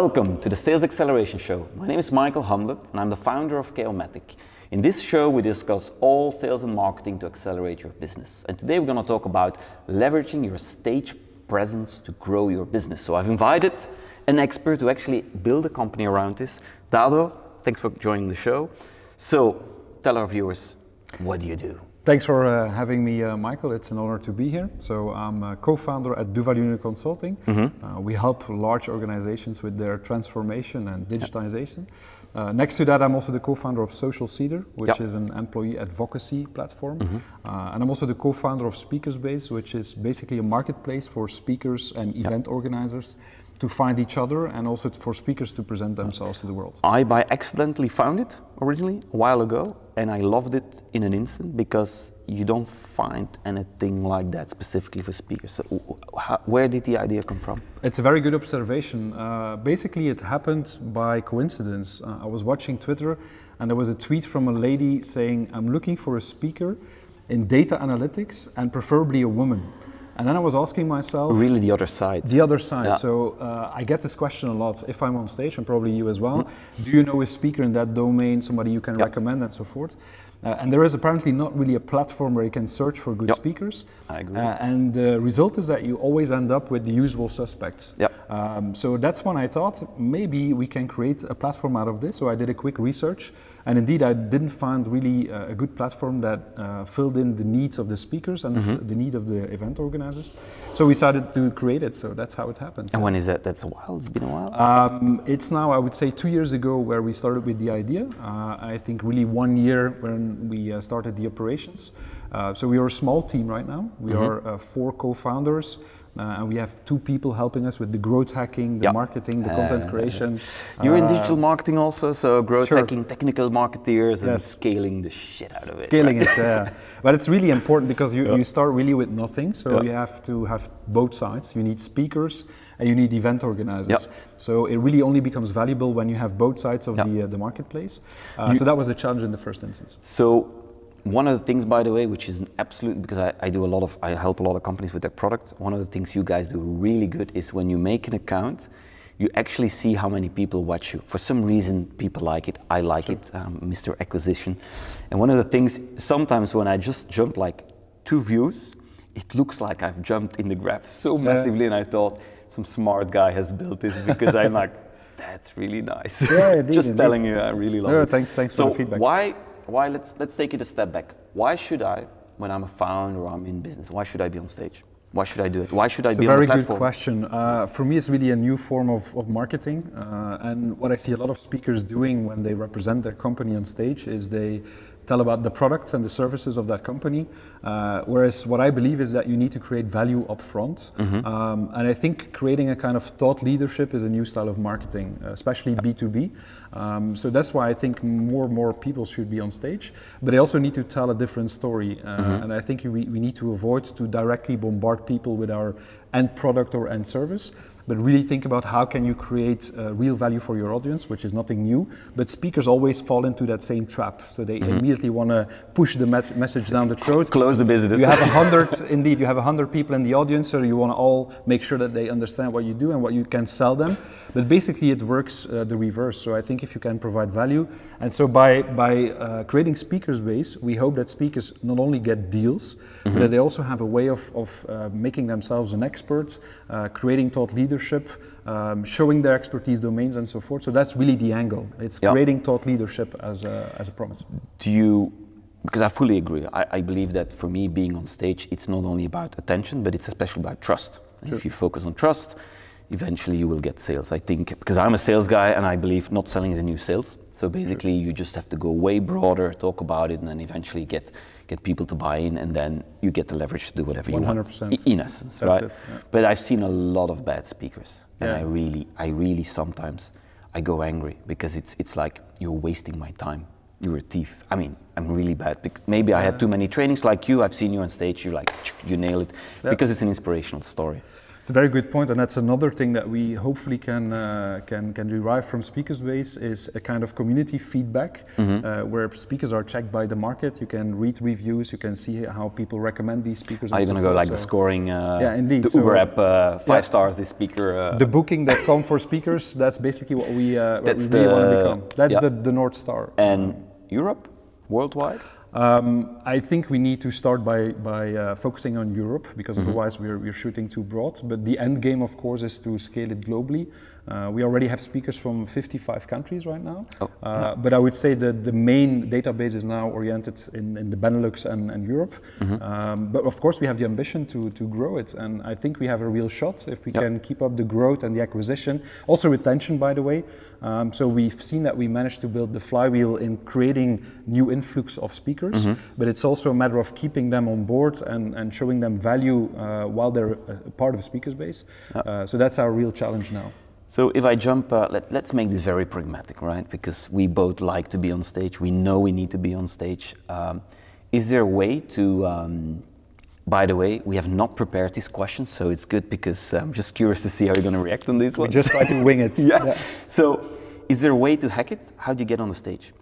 Welcome to the Sales Acceleration Show. My name is Michael Humblet and I'm the founder of Kaomatic. In this show we discuss all sales and marketing to accelerate your business. And today we're going to talk about leveraging your stage presence to grow your business. So I've invited an expert to actually build a company around this. Dado, thanks for joining the show. So tell our viewers, what do you do? Thanks for having me, Michael. It's an honor to be here. So I'm a co-founder at Duval Union Consulting. We help large organizations with their transformation and digitization. Next to that, I'm also the co-founder of Social Cedar, which is an employee advocacy platform. And I'm also the co-founder of Speakersbase, which is basically a marketplace for speakers and event organizers to find each other and also for speakers to present themselves to the world. I by accidentally found it originally a while ago and I loved it in an instant because you don't find anything like that specifically for speakers. So where did the idea come from? It's a very good observation. Basically it happened by coincidence. I was watching Twitter and there was a tweet from a lady saying, I'm looking for a speaker in data analytics and preferably a woman. And then I was asking myself... Really the other side. The other side. Yeah. So I get this question a lot if I'm on stage, and probably you as well. Do you know a speaker in that domain, somebody you can recommend and so forth? And there is apparently not really a platform where you can search for good speakers. I agree. And the result is that you always end up with the usual suspects. So that's when I thought maybe we can create a platform out of this. So I did a quick research. And indeed, I didn't find really a good platform that filled in the needs of the speakers and the need of the event organizers. So we started to create it. So that's how it happened. And when is that? That's a while. It's been a while. It's now, I would say, 2 years ago where we started with the idea. I think really 1 year when we started the operations. So we are a small team right now. We are four co-founders. And we have two people helping us with the growth hacking, the marketing, the content creation. You're in digital marketing also, so growth hacking, technical marketeers, and scaling the shit out of it. Scaling it, yeah. But it's really important because you start really with nothing, so you have to have both sides. You need speakers and you need event organizers. So it really only becomes valuable when you have both sides of the marketplace. So that was a challenge in the first instance. So. One of the things, by the way, which is an absolute, because I help a lot of companies with their products. One of the things you guys do really good is when you make an account, you actually see how many people watch you. For some reason, people like it. I like it, Mr. Acquisition. And one of the things, sometimes when I just jump like 2 views, it looks like I've jumped in the graph so massively. And I thought some smart guy has built this because I'm like, that's really nice. Yeah, indeed, just telling you, I really love it. Thanks for the feedback. Why, let's take it a step back. Why should I, when I'm a founder or I'm in business, why should I be on stage? Why should I do it? Why should I be on the platform? It's a very good question. For me, it's really a new form of marketing. And what I see a lot of speakers doing when they represent their company on stage is they tell about the products and the services of that company. Whereas what I believe is that you need to create value up front. And I think creating a kind of thought leadership is a new style of marketing, especially B2B. So that's why I think more and more people should be on stage. But they also need to tell a different story. And I think we need to avoid to directly bombard people with our end product or end service. But really think about how can you create real value for your audience, which is nothing new. But speakers always fall into that same trap. So they immediately want to push the message down the throat. Close the business. You have 100, indeed, you have 100 people in the audience, so you want to all make sure that they understand what you do and what you can sell them. But basically it works the reverse. So I think if you can provide value. And so by creating Speakersbase, we hope that speakers not only get deals, but that they also have a way of making themselves an expert, creating thought leaders, showing their expertise domains and so forth. So that's really the angle. It's creating thought leadership as a promise. Do you, because I fully agree, I believe that for me being on stage, it's not only about attention, but it's especially about trust. Sure. If you focus on trust, eventually you will get sales. I think, because I'm a sales guy and I believe not selling is a new sales. So basically you just have to go way broader, talk about it, and then eventually get people to buy in, and then you get the leverage to do whatever you want. 100%. In essence, right? But I've seen a lot of bad speakers, and I really sometimes, I go angry because it's like, you're wasting my time. You're a thief. I mean, I'm really bad. Maybe I had too many trainings like you. I've seen you on stage. You're like, you nail it because it's an inspirational story. It's a very good point, and that's another thing that we hopefully can derive from Speakersbase is a kind of community feedback, mm-hmm. Where speakers are checked by the market. You can read reviews, you can see how people recommend these speakers. Are you going to go like the scoring? Yeah, indeed. The Uber app, 5 stars this speaker. The booking.com for speakers. That's basically what we really want to become. That's the North Star. And Europe, worldwide. I think we need to start by focusing on Europe, because mm-hmm. otherwise we're shooting too broad. But the end game, of course, is to scale it globally. We already have speakers from 55 countries right now. But I would say that the main database is now oriented in the Benelux and Europe. Mm-hmm. But of course, we have the ambition to grow it. And I think we have a real shot if we can keep up the growth and the acquisition. Also retention, by the way. So we've seen that we managed to build the flywheel in creating new influx of speakers. Mm-hmm. But it's also a matter of keeping them on board and showing them value while they're a part of a Speakersbase. So that's our real challenge now. So if I jump, let's make this very pragmatic, right? Because we both like to be on stage. We know we need to be on stage. Is there a way to, by the way, we have not prepared these questions, so it's good because I'm just curious to see how you're going to react on these ones. We just try to wing it. Yeah. So is there a way to hack it? How do you get on the stage?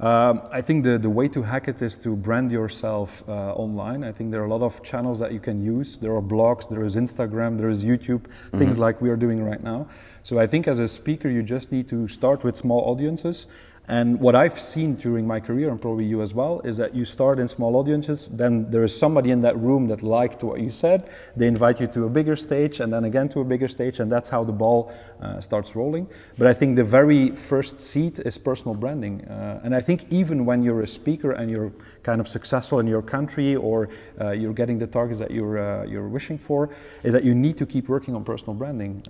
I think the way to hack it is to brand yourself online. I think there are a lot of channels that you can use. There are blogs, there is Instagram, there is YouTube, mm-hmm. things like we are doing right now. So I think as a speaker, you just need to start with small audiences. And what I've seen during my career, and probably you as well, is that you start in small audiences, then there is somebody in that room that liked what you said, they invite you to a bigger stage, and then again to a bigger stage, and that's how the ball starts rolling. But I think the very first seed is personal branding. And I think even when you're a speaker and you're kind of successful in your country, or you're getting the targets that you're wishing for, is that you need to keep working on personal branding.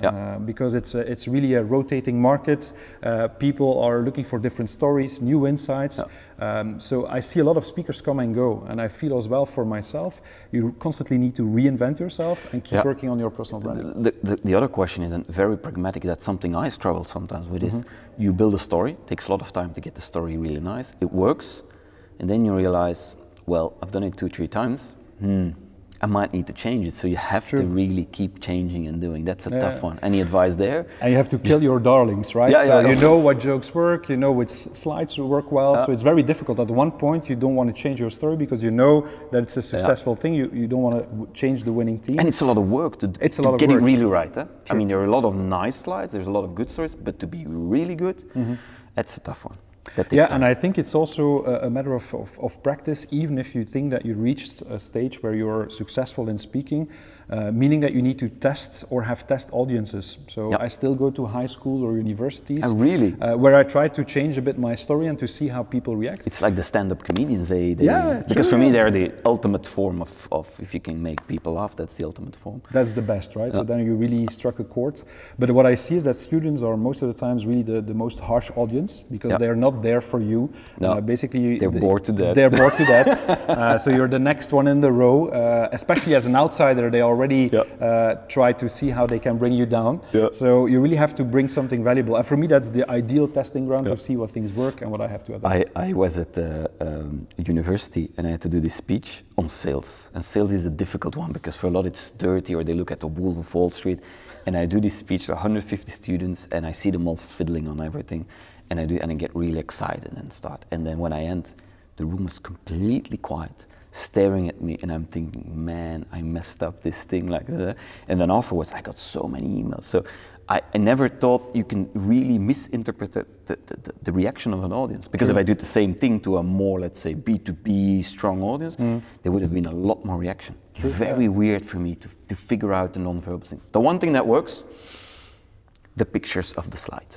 Because it's really a rotating market. People are looking for different stories, new insights. So I see a lot of speakers come and go, and I feel as well for myself, you constantly need to reinvent yourself and keep working on your personal brand. The other question is very pragmatic, that's something I struggle sometimes with, mm-hmm. is you build a story, it takes a lot of time to get the story really nice, it works, and then you realize, well, I've done it 2-3 times, I might need to change it. So you have to really keep changing and doing. That's a tough one. Any advice there? And you have to kill your darlings, right? You know what jokes work, you know which slides work well. So it's very difficult. At one point, you don't want to change your story because you know that it's a successful thing. You don't want to change the winning team. And it's a lot of work to get it really right. Huh? I mean, there are a lot of nice slides. There's a lot of good stories. But to be really good, that's a tough one. And I think it's also a matter of practice, even if you think that you reached a stage where you're successful in speaking, meaning that you need to test or have test audiences. So I still go to high schools or universities where I try to change a bit my story and to see how people react. It's like the stand-up comedians. For me, they're the ultimate form of if you can make people laugh, that's the ultimate form. That's the best, right? So then you really struck a chord. But what I see is that students are most of the times really the most harsh audience because they are not there for you. Basically, they're bored to death. So you're the next one in the row. Especially as an outsider, they already try to see how they can bring you down. So you really have to bring something valuable. And for me, that's the ideal testing ground to see what things work and what I have to adapt. I was at the university and I had to do this speech on sales. And sales is a difficult one because for a lot it's dirty or they look at the Wolf of Wall Street. And I do this speech to 150 students and I see them all fiddling on everything. And I get really excited and start. And then when I end, the room is completely quiet, staring at me, and I'm thinking, man, I messed up this thing like that. And then afterwards, I got so many emails. So I never thought you can really misinterpret the reaction of an audience. Because if I did the same thing to a more, let's say, B2B strong audience, there would have been a lot more reaction. True. Very weird for me to figure out the non-verbal thing. The one thing that works, the pictures of the slide.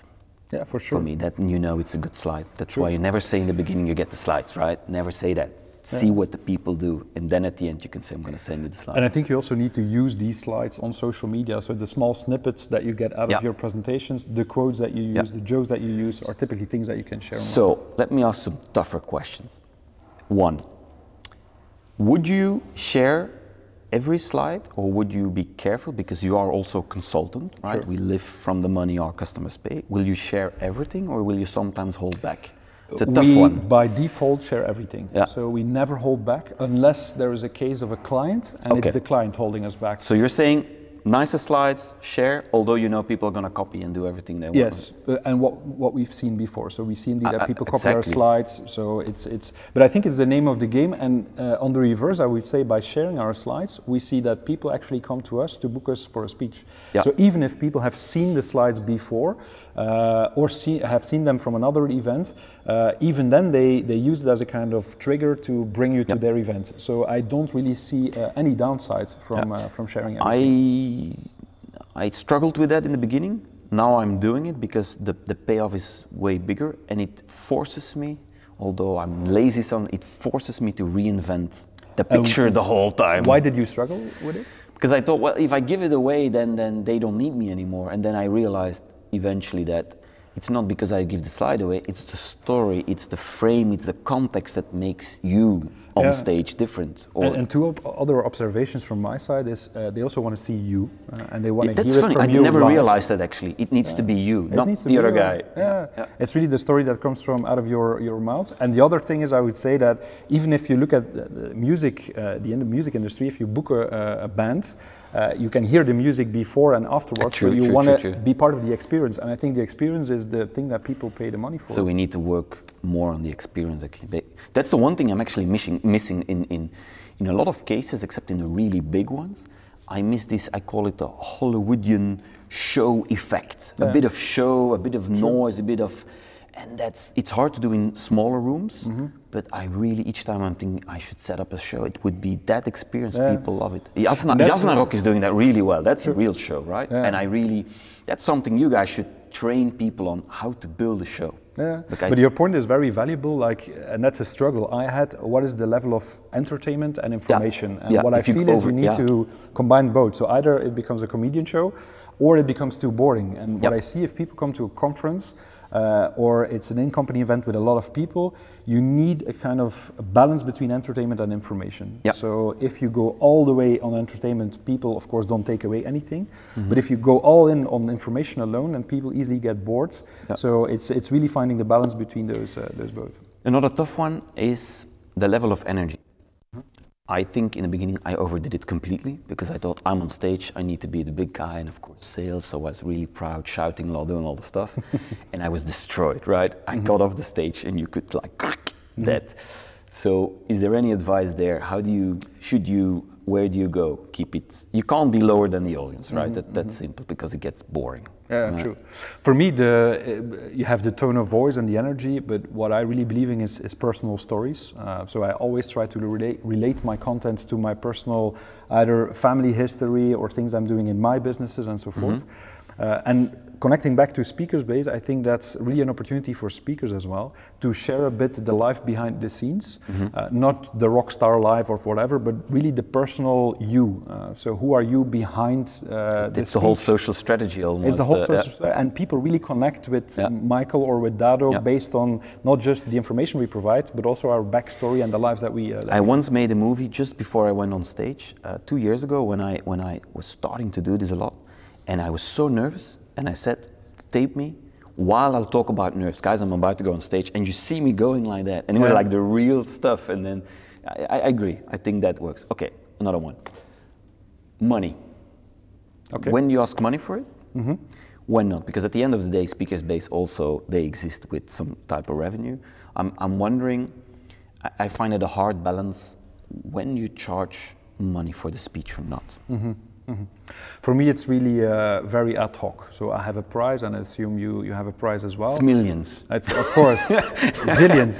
Yeah, for sure. For me, that it's a good slide. That's why you never say in the beginning you get the slides, right? Never say that. See what the people do, and then at the end you can say, I'm going to send you the slides. And I think you also need to use these slides on social media. So the small snippets that you get out of your presentations, the quotes that you use, the jokes that you use are typically things that you can share. So let me ask some tougher questions. One, would you share every slide, or would you be careful because you are also a consultant, right? Sure. We live from the money our customers pay. Will you share everything, or will you sometimes hold back? It's a tough one. We by default share everything. Yeah. So we never hold back unless there is a case of a client and it's the client holding us back. So you're saying nicer slides, share, although you know people are going to copy and do everything they want. Yes, and what we've seen before. So we see indeed that people copy our slides. So it's but I think it's the name of the game. And on the reverse, I would say by sharing our slides, we see that people actually come to us to book us for a speech. Yeah. So even if people have seen the slides before or have seen them from another event, even then they use it as a kind of trigger to bring you to their event. So I don't really see any downside from sharing everything. I struggled with that in the beginning. Now I'm doing it because the payoff is way bigger, and it forces me, although I'm lazy, it forces me to reinvent the picture the whole time. Why did you struggle with it? Because I thought, well, if I give it away, then they don't need me anymore. And then I realized eventually that it's not because I give the slide away, it's the story, it's the frame, it's the context that makes you on stage different. Or and two other observations from my side is they also want to see you and they want to hear it from you. I never realized that actually. It needs to be you, not the other guy. Yeah. Yeah. It's really the story that comes from out of your mouth. And the other thing is I would say that even if you look at the music, the music industry, if you book a band, you can hear the music before and afterwards, so you want to be part of the experience. And I think the experience is the thing that people pay the money for. So we need to work more on the experience. That's the one thing I'm actually missing in a lot of cases, except in the really big ones. I miss this, I call it the Hollywoodian show effect. Yeah. A bit of show, a bit of noise, a bit of... And it's hard to do in smaller rooms, but I really, each time I'm thinking I should set up a show, it would be that experience, people love it. Jasna Rock is doing that really well, that's a real show, right? Yeah. And I really, that's something you guys should train people on, how to build a show. Yeah, but your point is very valuable, and that's a struggle I had. What is the level of entertainment and information? Yeah. And what I feel is we need to combine both. So either it becomes a comedian show, or it becomes too boring. And what I see, if people come to a conference, or it's an in-company event with a lot of people, you need a kind of balance between entertainment and information. Yep. So if you go all the way on entertainment, people of course don't take away anything. Mm-hmm. But if you go all in on information alone, and people easily get bored. Yep. So it's really finding the balance between those both. Another tough one is the level of energy. I think in the beginning I overdid it completely because I thought I'm on stage, I need to be the big guy, and of course sales, so I was really proud, shouting a lot, doing all the stuff, and I was destroyed, right? I got off the stage and you could that. So is there any advice there? How do you, where do you go? Keep it, you can't be lower than the audience, right? That's simple because it gets boring. Yeah, true. For me, you have the tone of voice and the energy, but what I really believe in is personal stories. So I always try to relate my content to my personal, either family history or things I'm doing in my businesses and so forth. And connecting back to Speakersbase, I think that's really an opportunity for speakers as well to share a bit the life behind the scenes, not the rock star life or whatever, but really the personal you. So who are you behind the whole social strategy almost. It's the whole social strategy. And people really connect with Michael or with Dado based on not just the information we provide, but also our backstory and the lives that we... I once made a movie just before I went on stage, 2 years ago when I was starting to do this a lot. And I was so nervous, and I said, tape me while I'll talk about nerves. Guys, I'm about to go on stage, and you see me going like that. And it was like the real stuff, and then I agree. I think that works. Okay, another one. Money. Okay. When you ask money for it, when not? Because at the end of the day, Speakersbase also, they exist with some type of revenue. I'm wondering, I find it a hard balance when you charge money for the speech or not. For me, it's really very ad hoc. So I have a price, and I assume you have a price as well. It's millions. It's of course zillions.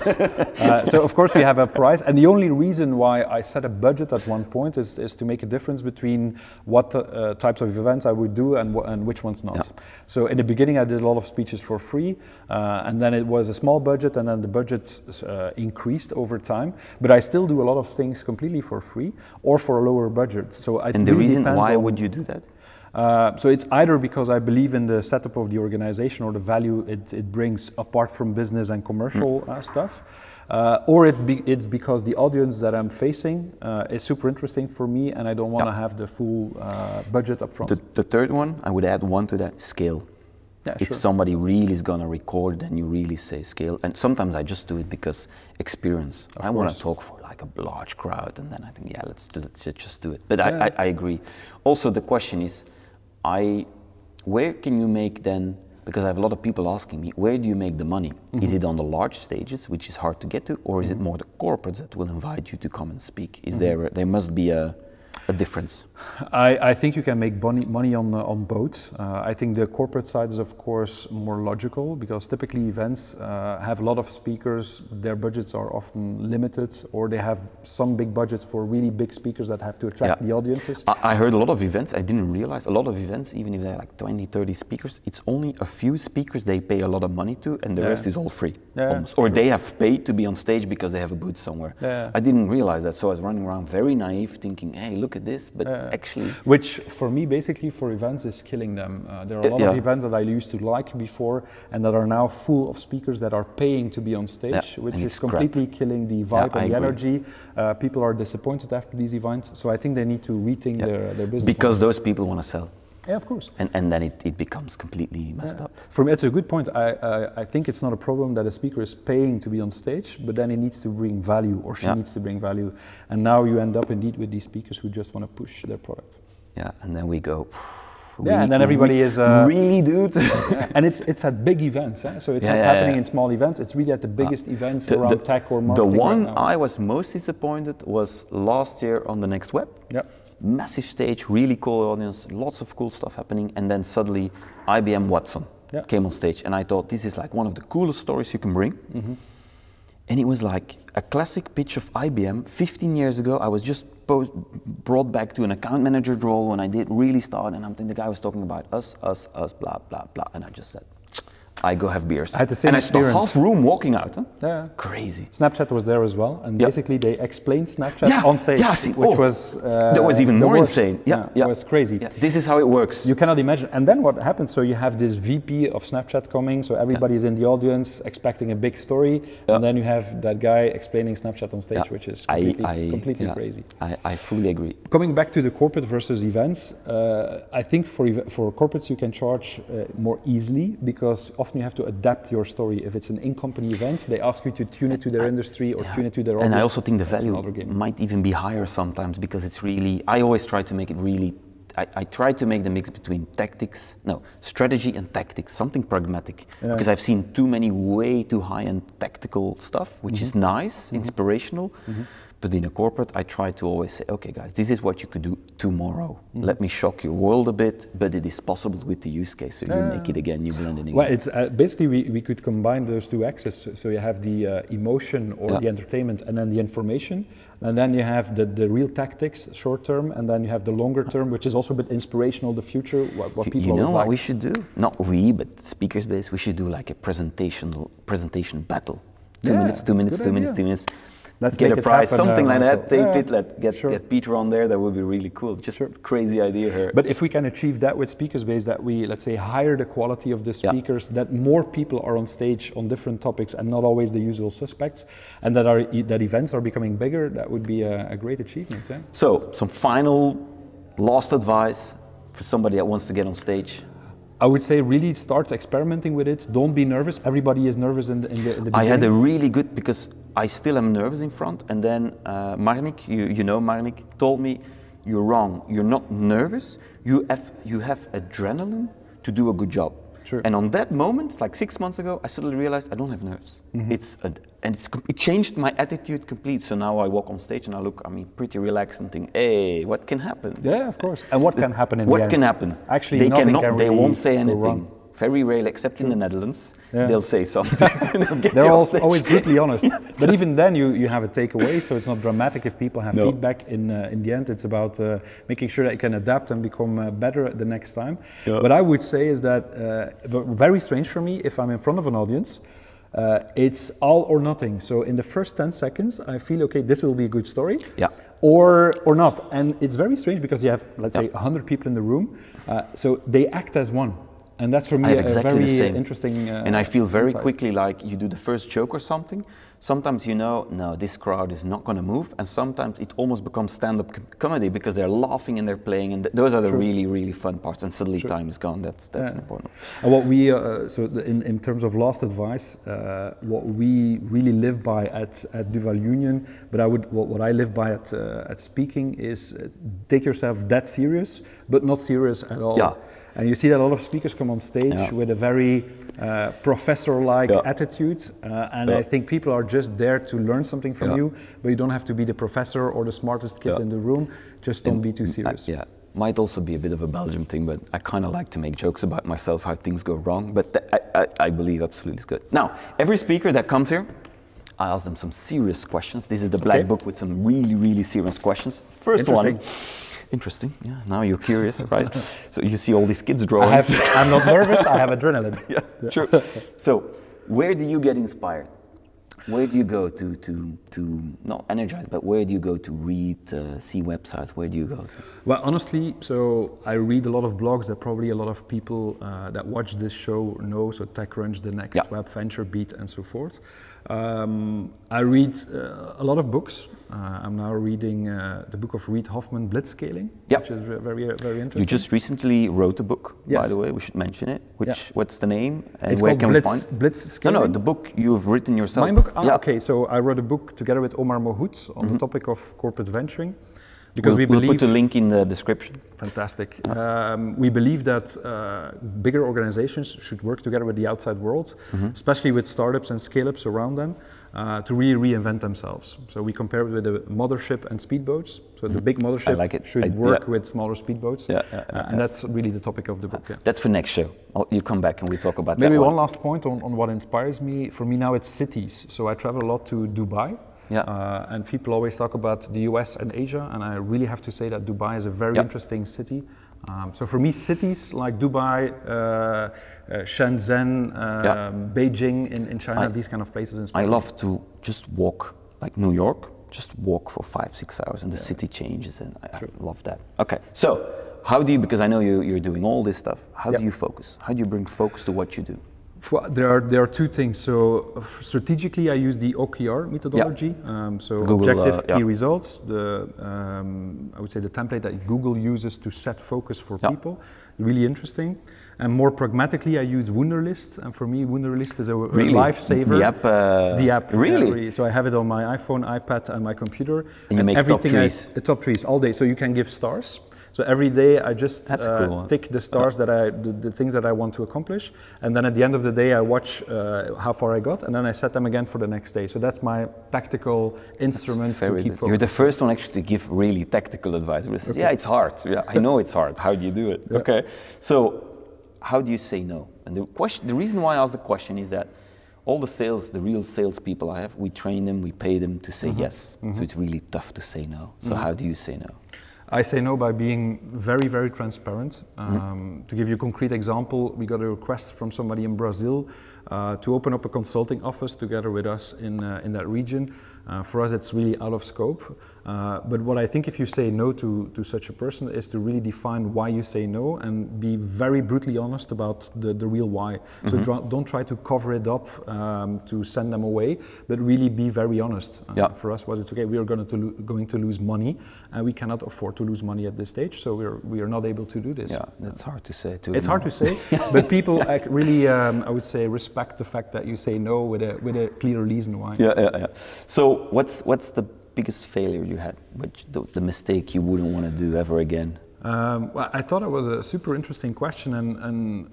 So of course we have a price, and the only reason why I set a budget at one point is to make a difference between what types of events I would do and which ones not. Yeah. So in the beginning, I did a lot of speeches for free, and then it was a small budget, and then the budget increased over time. But I still do a lot of things completely for free or for a lower budget. So I and the really reason why. Would you do that? So it's either because I believe in the setup of the organization or the value it brings apart from business and commercial stuff, or it's because the audience that I'm facing is super interesting for me, and I don't want to have the full budget up front. The third one, I would add one to that, scale. Yeah, if somebody really is going to record, then you really say scale. And sometimes I just do it because experience. I want to talk for like a large crowd, and then I think, yeah, let's just do it. But yeah. I agree. Also, the question is, where can you make then, because I have a lot of people asking me, where do you make the money? Mm-hmm. Is it on the large stages, which is hard to get to, or is mm-hmm. it more the corporates that will invite you to come and speak? Is mm-hmm. there must be a difference? I think you can make money on both. I think the corporate side is of course more logical, because typically events have a lot of speakers, their budgets are often limited, or they have some big budgets for really big speakers that have to attract yeah. the audiences. I heard a lot of events, I didn't realize, a lot of events, even if they're like 20, 30 speakers, it's only a few speakers they pay a lot of money to, and the yeah. rest is all free. Yeah, or they have paid to be on stage because they have a booth somewhere. Yeah. I didn't realize that, so I was running around very naive thinking, hey, look at this, but actually... Which for me, basically for events, is killing them. There are a lot yeah. of events that I used to like before and that are now full of speakers that are paying to be on stage, yeah. which is completely killing the vibe and the energy. People are disappointed after these events, so I think they need to rethink yeah. their business. Because those people want to sell. Yeah, of course. And then it becomes completely messed yeah. up. For me, it's a good point. I think it's not a problem that a speaker is paying to be on stage, but then he needs to bring value, or she yeah. needs to bring value. And now you end up indeed with these speakers who just want to push their product. Yeah, and then we go... Really, yeah, and then everybody is really, dude. And it's at big events, eh? So it's not happening in small events. It's really at the biggest events around tech or marketing. The one right now. I was most disappointed was last year on The Next Web. Yeah. Massive stage, really cool audience, lots of cool stuff happening, and then suddenly IBM Watson yeah. came on stage, and I thought this is like one of the coolest stories you can bring. Mm-hmm. And it was like a classic pitch of IBM 15 years ago. I was just brought back to an account manager role when I did really start, and I think the guy was talking about us, blah, blah, blah, and I just said, I go have beers. I had the same experience. And I saw half room walking out. Huh? Yeah. Crazy. Snapchat was there as well, and basically they explained Snapchat on stage, which was that was even more insane. It was crazy. Yeah. This is how it works. You cannot imagine. And then what happens? So you have this VP of Snapchat coming, so everybody is in the audience expecting a big story, and then you have that guy explaining Snapchat on stage, which is completely crazy. I fully agree. Coming back to the corporate versus events, I think for corporates you can charge more easily, because often you have to adapt your story. If it's an in-company event, they ask you to tune it to their industry or tune it to their audience. And I also think the value might even be higher sometimes, because it's really, I always try to make it really, I try to make the mix between strategy and tactics, something pragmatic, because I've seen too many way too high-end tactical stuff, which is nice, inspirational, but in a corporate, I try to always say, okay guys, this is what you could do tomorrow. Mm-hmm. Let me shock your world a bit, but it is possible with the use case. So you make it again, you blend it in. Well, it's basically we could combine those two axes. So you have the emotion or the entertainment, and then the information. And then you have the real tactics, short term, and then you have the longer term, which is also a bit inspirational, the future, what people always like. You know what we should do? Not we, but Speakersbase, we should do like a presentation battle. Two minutes. Let's get a prize, something like that. Get Peter on there. That would be really cool. Just a crazy idea here. But if we can achieve that with Speakersbase, that we, let's say, higher the quality of the speakers, that more people are on stage on different topics and not always the usual suspects, and that that events are becoming bigger, that would be a great achievement. Yeah? So, some final last advice for somebody that wants to get on stage. I would say really start experimenting with it. Don't be nervous. Everybody is nervous in the beginning. I had a really good, because I still am nervous in front. And then Marnik, you know Marnik, told me, you're wrong. You're not nervous. You have adrenaline to do a good job. True. And on that moment, like 6 months ago, I suddenly realized I don't have nerves. Mm-hmm. It changed my attitude completely. So now I walk on stage and I look, I mean, pretty relaxed and think, hey, what can happen? Yeah, of course. And what can happen in the end? What can happen? Actually, they won't say anything. Very rarely, except in the Netherlands, they'll say something. They're always brutally honest. But even then, you have a takeaway, so it's not dramatic if people have feedback. In the end, it's about making sure that you can adapt and become better the next time. Yeah. What I would say is that, very strange for me, if I'm in front of an audience, it's all or nothing. So in the first 10 seconds, I feel, okay, this will be a good story. Yeah. Or not. And it's very strange because you have, let's say, 100 people in the room, so they act as one. And that's for me a very interesting. And I feel very quickly like you do the first joke or something, sometimes you know, no, this crowd is not going to move, and sometimes it almost becomes stand-up comedy because they're laughing and they're playing, and those are the really, really fun parts, and suddenly time is gone. That's important. And what we, so in terms of last advice, what we really live by at Duval Union, but what I live by at Speaking is take yourself that serious, but not serious at all. Yeah. And you see that a lot of speakers come on stage with a very professor-like attitude, and I think people are just there to learn something from you, but you don't have to be the professor or the smartest kid in the room. Just don't be too serious. Might also be a bit of a Belgium thing, but I kind of like to make jokes about myself, how things go wrong, but I believe absolutely it's good. Now, every speaker that comes here, I ask them some serious questions. This is the black book with some really, really serious questions. First one. Interesting. Yeah. Now you're curious, right? So you see all these kids drawings. I'm not nervous. I have adrenaline. Yeah. True. So, where do you get inspired? Where do you go to not energize, but where do you go to read, see websites? Where do you go to? Well, honestly, so I read a lot of blogs that probably a lot of people that watch this show know. So TechCrunch, The Next Web, Venture Beat, and so forth. I read a lot of books. I'm now reading the book of Reed Hoffman, Blitzscaling, which is very, very interesting. You just recently wrote a book, by the way. We should mention it. What's the name? And it's where called Blitzscaling. No, the book you've written yourself. My book? Okay, so I wrote a book together with Omar Mohout on the topic of corporate venturing. Because we'll put a link in the description. Fantastic. We believe that bigger organizations should work together with the outside world, especially with startups and scale-ups around them, to really reinvent themselves. So we compare it with the mothership and speedboats. So the big mothership should work with smaller speedboats. And that's really the topic of the book. That's for next show. You come back and we talk about that. Maybe one last point on what inspires me. For me now it's cities. So I travel a lot to Dubai. And people always talk about the US and Asia, and I really have to say that Dubai is a very interesting city. So for me, cities like Dubai, Shenzhen, Beijing in China, these kind of places inspire me. I love to just walk, like New York, just walk for 5-6 hours and the city changes, and I love that. Okay, so how do you, because I know you're doing all this stuff, how do you focus? How do you bring focus to what you do? There are two things. So strategically, I use the OKR methodology. So Google, objective, key results. I would say the template that Google uses to set focus for people. Really interesting. And more pragmatically, I use Wunderlist. And for me, Wunderlist is a lifesaver. The app. Really? So I have it on my iPhone, iPad, and my computer. And you make everything top trees all day. So you can give stars. So every day I just tick the stars that the things that I want to accomplish, and then at the end of the day I watch how far I got, and then I set them again for the next day. So that's my tactical instrument to keep focused. You're the first one actually to give really tactical advice. Yeah, it's hard. Yeah, I know it's hard. How do you do it? Yeah. Okay. So how do you say no? And the reason why I asked the question is that all the real salespeople I have, we train them, we pay them to say yes. So it's really tough to say no. So how do you say no? I say no by being very, very transparent. To give you a concrete example, we got a request from somebody in Brazil to open up a consulting office together with us in that region. For us, it's really out of scope. But what I think if you say no to such a person is to really define why you say no and be very brutally honest about the real why. So don't try to cover it up to send them away, but really be very honest. For us, it's okay, we are going to lose money, and we cannot afford to lose money at this stage, so we are not able to do this. Yeah, that's hard to say too. It's hard to say, but people really, I would say, respect the fact that you say no with a clear reason why. Yeah. So what's the biggest failure you had, which the mistake you wouldn't want to do ever again? Well, I thought it was a super interesting question, and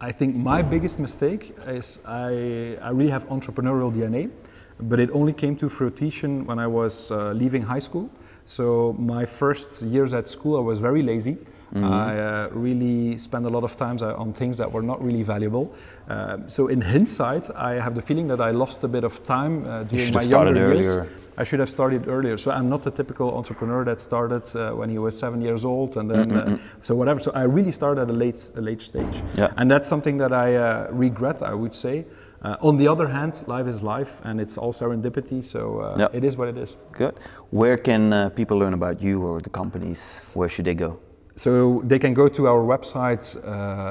I think my biggest mistake is I really have entrepreneurial DNA, but it only came to fruition when I was leaving high school. So my first years at school, I was very lazy. I really spent a lot of time on things that were not really valuable. So in hindsight, I have the feeling that I lost a bit of time during my younger years. I should have started earlier. So I'm not the typical entrepreneur that started when he was 7 years old and then so whatever. So I really started at a late stage, and that's something that I regret, I would say. On the other hand, life is life, and it's all serendipity, so it is what it is. Good. Where can people learn about you or the companies? Where should they go? So they can go to our website,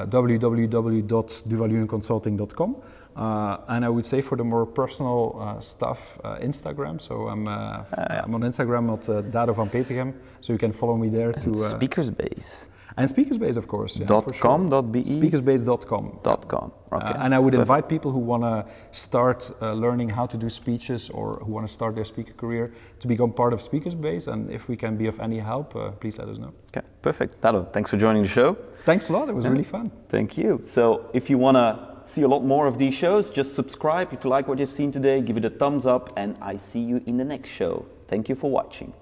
www.duvalunionconsulting.com. And I would say for the more personal stuff, Instagram. So I'm on Instagram at Dado van Peteghem. So you can follow me there to Speakersbase. And Speakersbase, of course. Yeah, .com.be? Speakersbase.com. .com, okay. And I would invite people who want to start learning how to do speeches or who want to start their speaker career to become part of Speakersbase. And if we can be of any help, please let us know. Okay, perfect. Dado, thanks for joining the show. Thanks a lot. It was really fun. Thank you. So if you want to see a lot more of these shows, just subscribe. If you like what you've seen today, give it a thumbs up. And I see you in the next show. Thank you for watching.